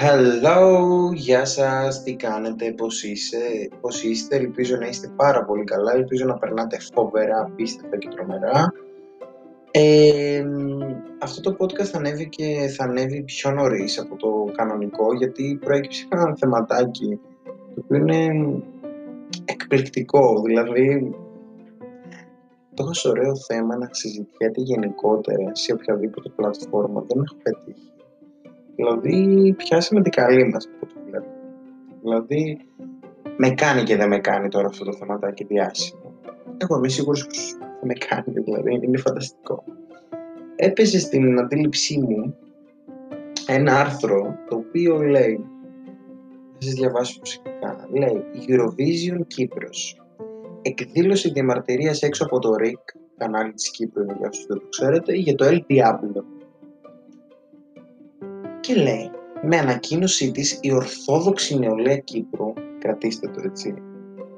Hello, γεια σας, τι κάνετε, πώς είστε, ελπίζω να είστε πάρα πολύ καλά, ελπίζω να περνάτε φοβερά, απίστευτα και τρομερά. Αυτό το podcast θα ανέβει πιο νωρίς από το κανονικό, γιατί προέκυψε ένα θεματάκι το οποίο είναι εκπληκτικό, δηλαδή τόσο ωραίο θέμα να συζητιέται γενικότερα σε οποιαδήποτε πλατφόρμα, δεν έχω πετύχει. Δηλαδή, πιάσαμε την καλή μας από το βλέπω. Δηλαδή, με κάνει και δεν με κάνει τώρα αυτό το θεματάκι διάσημο. Εγώ είμαι σίγουρος πως θα με κάνει, δηλαδή, είναι φανταστικό. Έπεσε στην αντίληψή μου ένα άρθρο το οποίο λέει, θα σας διαβάσω ψυχικά, λέει Eurovision Κύπρος. Εκδήλωση διαμαρτυρίας έξω από το ΡΙΚ, κανάλι της Κύπρου, για όσους δεν το ξέρετε, για το El Diablo. Και λέει, με ανακοίνωσή της η Ορθόδοξη Νεολαία Κύπρου, κρατήστε το έτσι,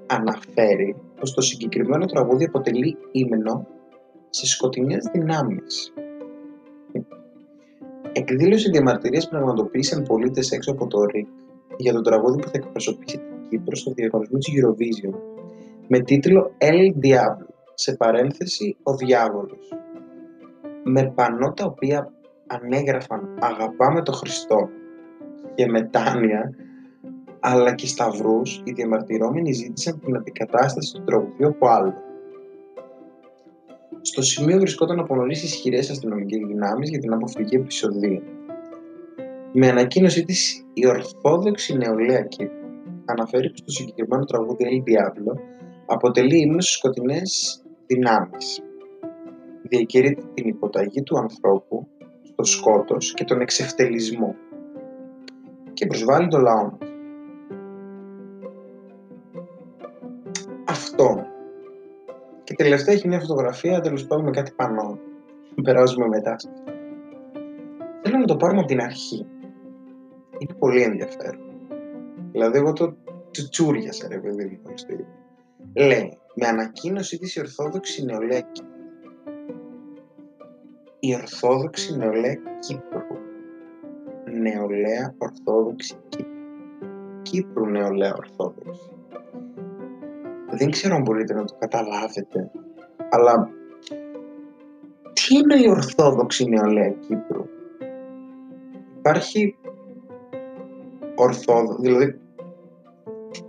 αναφέρει πως το συγκεκριμένο τραγούδι αποτελεί ύμνο σε σκοτεινές δυνάμεις. Εκδήλωση διαμαρτυρίας πραγματοποίησαν πολίτες έξω από το ΡΙΚ για το τραγούδι που θα εκπροσωπήσει την Κύπρο στο διαγωνισμό της Eurovision με τίτλο El Diablo, σε παρένθεση ο διάβολος, με πανό τα οποία ανέγραφαν «Αγαπάμε τον Χριστό» και μετάνοια, αλλά και σταυρούς, οι διαμαρτυρόμενοι ζήτησαν την αντικατάσταση του τραγουδιού από άλλο. Στο σημείο βρισκόταν από νωρίς ισχυρές αστυνομικές δυνάμεις για την αποφυγή επεισοδίων. Με ανακοίνωσή της, η Ορθόδοξη Νεολαία Κύπρου αναφέρει πως το συγκεκριμένο τραγούδι El Diablo αποτελεί ύμνο στις σκοτεινές δυνάμεις. Διακηρύττει την υποταγή του ανθρώπου το σκότος και τον εξευτελισμό και προσβάλλει το λαό μας. Αυτό. Και τελευταία έχει μια φωτογραφία, τέλος πάντων, με κάτι πανό. Περάζουμε μετά. Θέλω να το πάρουμε από την αρχή. Είναι πολύ ενδιαφέρον. Δηλαδή εγώ το τσουτσούριασα, ρε παιδί μου, το στήριο. Λέει, με ανακοίνωση της Ορθόδοξη Νεολαία Κύπρου. Η Ορθόδοξη Νεολαία Κύπρου. Νεολαία Ορθόδοξη Κύπρου. Νεολαία Ορθόδοξη. Δεν ξέρω αν μπορείτε να το καταλάβετε, αλλά τι είναι η Ορθόδοξη Νεολαία Κύπρου? Υπάρχει Ορθόδοξη, δηλαδή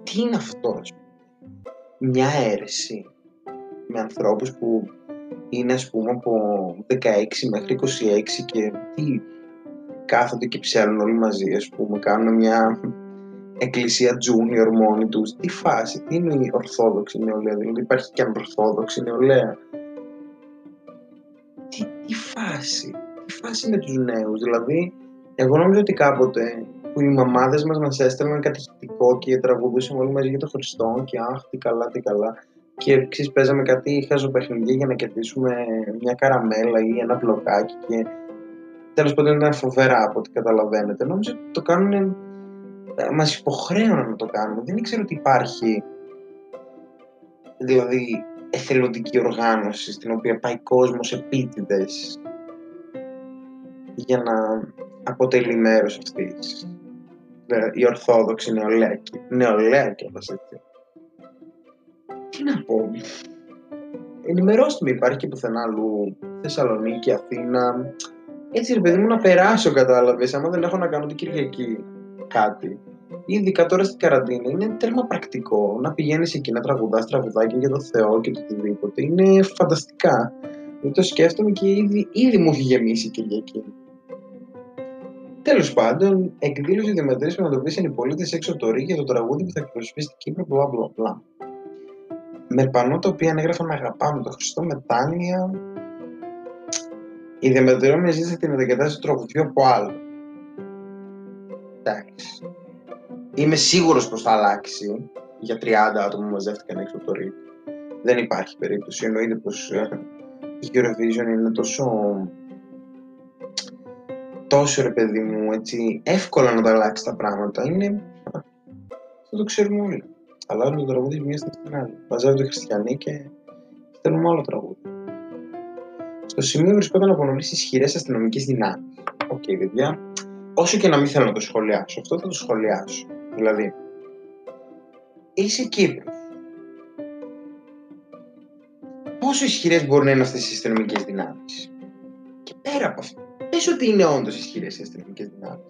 τι είναι αυτό? Μια αίρεση με ανθρώπους που είναι, ας πούμε, από 16 μέχρι 26 και τι κάθονται και ψέλνουν όλοι μαζί, ας πούμε, κάνουν μια εκκλησία junior μόνοι τους. Τι φάση, τι είναι η Ορθόδοξη Νεολαία? Δηλαδή υπάρχει και Ανορθόδοξη Νεολαία. Τι φάση με τους νέους? Δηλαδή εγώ νομίζω ότι κάποτε που οι μαμάδες μας έστελναν κατηχητικό και τραγουδούσαμε όλοι μαζί για τον Χριστό και αχ τι καλά, τι καλά. Και ξέρεις, παίζαμε κάτι χαζοπαιχνίδια για να κερδίσουμε μια καραμέλα ή ένα μπλοκάκι και τέλος πάντων ήταν φοβερά από ό,τι καταλαβαίνετε. Νόμιζα ότι το κάνουν, μας υποχρέωναν να το κάνουμε. Δεν ήξερα ότι υπάρχει δηλαδή εθελοντική οργάνωση στην οποία πάει κόσμος επίτηδες για να αποτελεί μέρος αυτής. Η Ορθόδοξη Νεολαία, και όλα έτσι. Τι να πω, ενημερώστε με, υπάρχει και πουθενά αλλού, Θεσσαλονίκη, Αθήνα, έτσι ρε παιδί μου να περάσω, κατάλαβες, άμα δεν έχω να κάνω την Κυριακή κάτι. Ειδικά τώρα στην καραντίνα είναι τέλμα πρακτικό να πηγαίνεις εκεί να τραγουδάς τραγουδάκια για το Θεό και το οτιδήποτε, είναι φανταστικά. Δεν το σκέφτομαι και ήδη μου έχει γεμίσει η Κυριακή. Τέλος πάντων, εκδήλωση διαμαρτυρίας πραγματοποίησαν οι πολίτες έξω από το ΡΙΚ για το τραγούδι που θα εκπροσωπήσει την Κύπρο, μπλα μπλα μπλα. Με πανό τα οποία έγραφαν «Αγαπάμε τον Χριστό», μετάνοια. Οι διαμετριόμενοι ζήτησαν την αντικατάσταση του τραγουδιού από άλλο. Εντάξει. Είμαι σίγουρος πως θα αλλάξει. Για 30 άτομα μαζεύτηκαν έξω από το ΡΙΚ. Δεν υπάρχει περίπτωση. Εννοείται πως η Eurovision είναι τόσο ρε παιδί μου, έτσι, εύκολα να τα αλλάξει τα πράγματα. Είναι. Δεν το ξέρουμε όλοι. Αλλάζουν το τραγούδι μία στην άλλη. Μαζεύονται χριστιανοί και στέλνουμε άλλο τραγούδι. Στο σημείο βρισκόταν από πολλές ισχυρές αστυνομικές δυνάμεις. Οκ, παιδιά, όσο και να μην θέλω να το σχολιάσω, αυτό θα το σχολιάσω. Δηλαδή, είσαι Κύπρος. Πόσο ισχυρές μπορεί να είναι αυτές οι αστυνομικές δυνάμεις? Και πέρα από αυτό, πες ότι είναι όντως ισχυρές οι αστυνομικές δυνάμεις.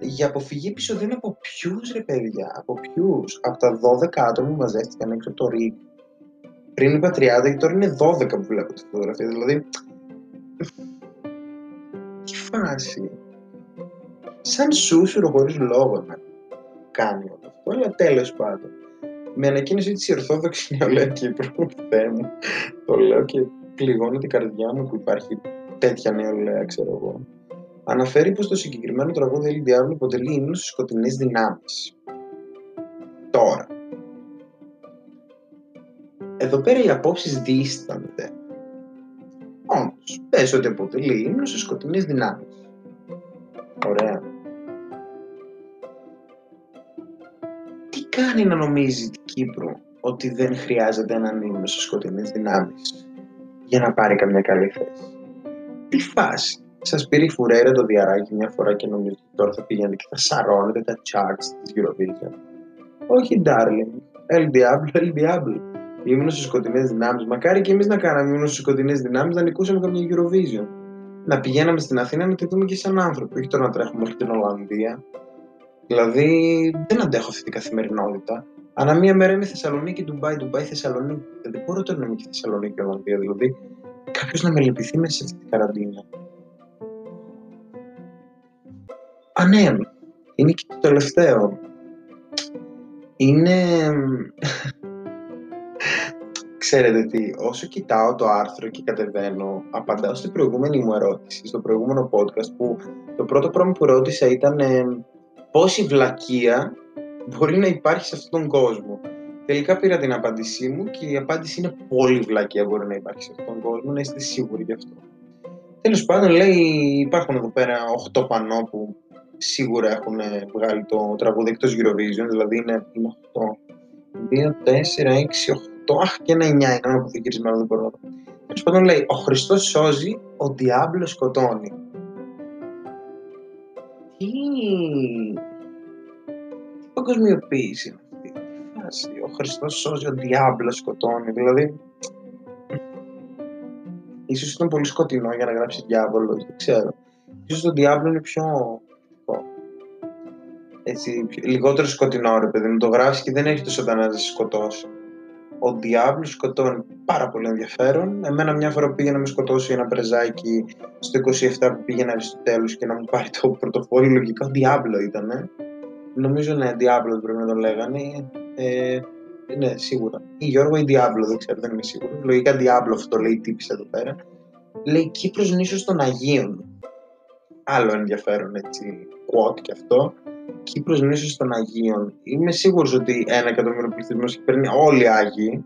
Για αποφυγή επεισοδίων από ποιους, ρε παιδιά, από ποιους? Από τα 12 άτομα που μαζεύτηκαν έξω από το ΡΙΚ. Πριν είπα 30 και τώρα είναι 12 που βλέπω τη φωτογραφία. Δηλαδή, τι φάση. Σαν σούσουρο χωρίς λόγο να κάνει όλο αυτό, αλλά τέλος πάντων. Με ανακοίνωση της Ορθόδοξη Νεολαία Κύπρου, Θεέ μου, το λέω και πληγώνω την καρδιά μου που υπάρχει τέτοια νεολαία, ξέρω εγώ. Αναφέρει πως το συγκεκριμένο τραγούδι El Diablo αποτελεί ύμνο στις σκοτεινές δυνάμεις. Τώρα, εδώ πέρα οι απόψεις δίστανται. Όμως, πες ότι αποτελεί ύμνο στις σκοτεινές δυνάμεις. Ωραία. Τι κάνει να νομίζει την Κύπρο ότι δεν χρειάζεται έναν ύμνο στις σκοτεινές δυνάμεις για να πάρει καμιά καλή θέση? Τι φάση. Σας πήρε η φουρέρα το διαράκι μια φορά και νομίζω ότι τώρα θα πηγαίνετε και θα σαρώνετε τα charts της Eurovision. Όχι, darling. El Diablo, El Diablo. Ήμουν στις σκοτεινές δυνάμεις. Μακάρι και εμείς να κάναμε ήμουν στις σκοτεινές δυνάμεις, να νικούσαμε καμιά Eurovision. Να πηγαίναμε στην Αθήνα να τη δούμε και σαν άνθρωποι. Όχι τώρα να τρέχουμε μέχρι την Ολλανδία. Δηλαδή, δεν αντέχω αυτή την καθημερινότητα. Ανά μία μέρα είμαι Θεσσαλονίκη, Ντουμπάι, Ντουμπάι, Θεσσαλονίκη. Δεν μπορώ τώρα να είμαι και Θεσσαλονίκη, Ολλανδία. Δηλαδή, κάποιος να με λυπηθεί μέσα σε αυτή την καραντίνα. Α, ναι, είναι και το τελευταίο. Είναι... Ξέρετε τι, όσο κοιτάω το άρθρο και κατεβαίνω, απαντάω στην προηγούμενη μου ερώτηση, στο προηγούμενο podcast, που το πρώτο πράγμα που ρώτησα ήταν πόση βλακεία μπορεί να υπάρχει σε αυτόν τον κόσμο. Τελικά πήρα την απάντησή μου και η απάντηση είναι πολύ βλακεία μπορεί να υπάρχει σε αυτόν τον κόσμο, να είστε σίγουροι γι' αυτό. Τέλος πάντων, λέει, υπάρχουν εδώ πέρα 8 πανό που σίγουρα έχουν βγάλει το τραγούδι εκτός Eurovision, δηλαδή είναι 8, 2, 4, 6, 8, αχ και ένα 9, είναι ένα αποθηκισμένο, δεν μπορώ να το πω. Τέλος πάντων λέει, ο Χριστός σώζει, ο Διάβλος σκοτώνει. Τι παγκοσμιοποίηση είναι αυτή τη φάση, ο Χριστός σώζει, ο Διάβλος σκοτώνει, δηλαδή... Ίσως ήταν πολύ σκοτεινό για να γράψει διάβολος, δεν ξέρω. Ίσως το διάβολο είναι πιο... έτσι, λιγότερο σκοτεινό, ρε παιδί μου, το γράφεις και δεν έχει το σαντανά να σε σκοτώσει. Ο διάβολος σκοτώνει, πάρα πολύ ενδιαφέρον. Εμένα μια φορά πήγε να με σκοτώσει ένα πρεζάκι στο 27 που πήγαινα Αριστοτέλους και να μου πάρει το πρωτοφόλι, λογικά διάβολο ήταν. Νομίζω ναι, διάβολο πρέπει να το λέγανε. Ναι, σίγουρα. Ή Γιώργο ή Διάβλο, δεν ξέρω, δεν είμαι σίγουρο. Λογικά Διάβλο αυτό λέει, τύπησε εδώ πέρα. Λέει Κύπρος νήσος των Αγίων. Άλλο ενδιαφέρον, έτσι, quote κι αυτό. Κύπρος νήσος των Αγίων. Είμαι σίγουρος ότι 1 εκατομμύριο πληθυσμός παίρνει όλοι Άγιοι.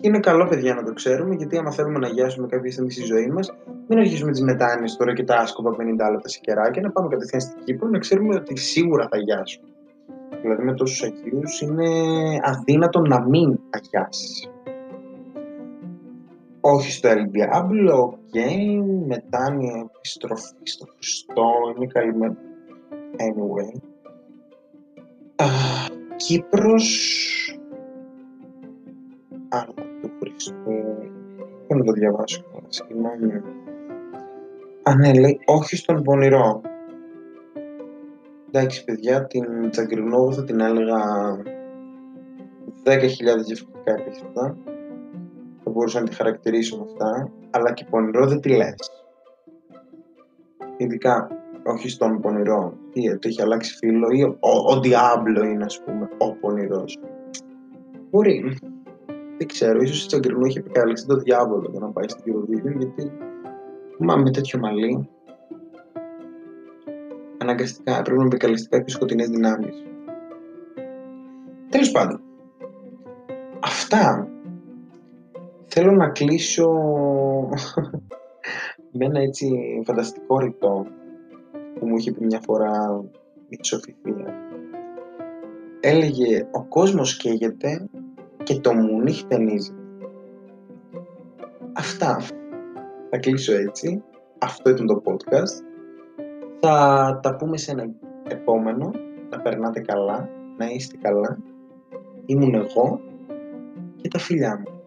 Είναι καλό, παιδιά, να το ξέρουμε, γιατί άμα θέλουμε να αγιάσουμε κάποια στιγμή στη ζωή μας, μην αρχίσουμε τις μετάνοιες τώρα και τα άσκοπα 50 λεπτά σε κεράκια, να πάμε κατευθείαν στην Κύπρο να ξέρουμε ότι σίγουρα θα αγιάσουμε. Δηλαδή με τόσους αγίους είναι αδύνατο να μην αγιάσεις. Όχι στο El Diablo, ok, μετάνια επιστροφή στο Χριστό, είναι καλή με... Anyway. Κύπρος... Άρα του Χριστού... Πού να το διαβάσω, συγγνώμη. Α, ναι, λέει, όχι στον πονηρό. Εντάξει, παιδιά, την Τσαγκρινόβου θα την έλεγα 10.000 γευκικά επίθετα. Θα μπορούσα να τη χαρακτηρίσω με αυτά, αλλά και πονηρό δεν τη λες. Ειδικά, όχι στον πονηρό, ή το έχει αλλάξει φίλο, ή ο Διάβλο είναι, ας πούμε, ο πονηρός. Μπορεί, δεν ξέρω, ίσως η Τσαγκρινόβου έχει επικαλέξει τον Διάβολο για να πάει στην Eurovision, γιατί, μα με τέτοιο μαλλί, αναγκαστικά, πρέπει να επικαλεστικά και σκοτεινές δυνάμεις. Τέλος πάντων, αυτά θέλω να κλείσω με ένα έτσι φανταστικό ρητό που μου είχε πει μια φορά η Σοφία. Έλεγε, ο κόσμος καίγεται και το μουνί χτενίζεται. Αυτά. Θα κλείσω έτσι. Αυτό ήταν το podcast. Θα τα πούμε σε ένα επόμενο. Να περνάτε καλά. Να είστε καλά. Ήμουν εγώ και τα φιλιά μου.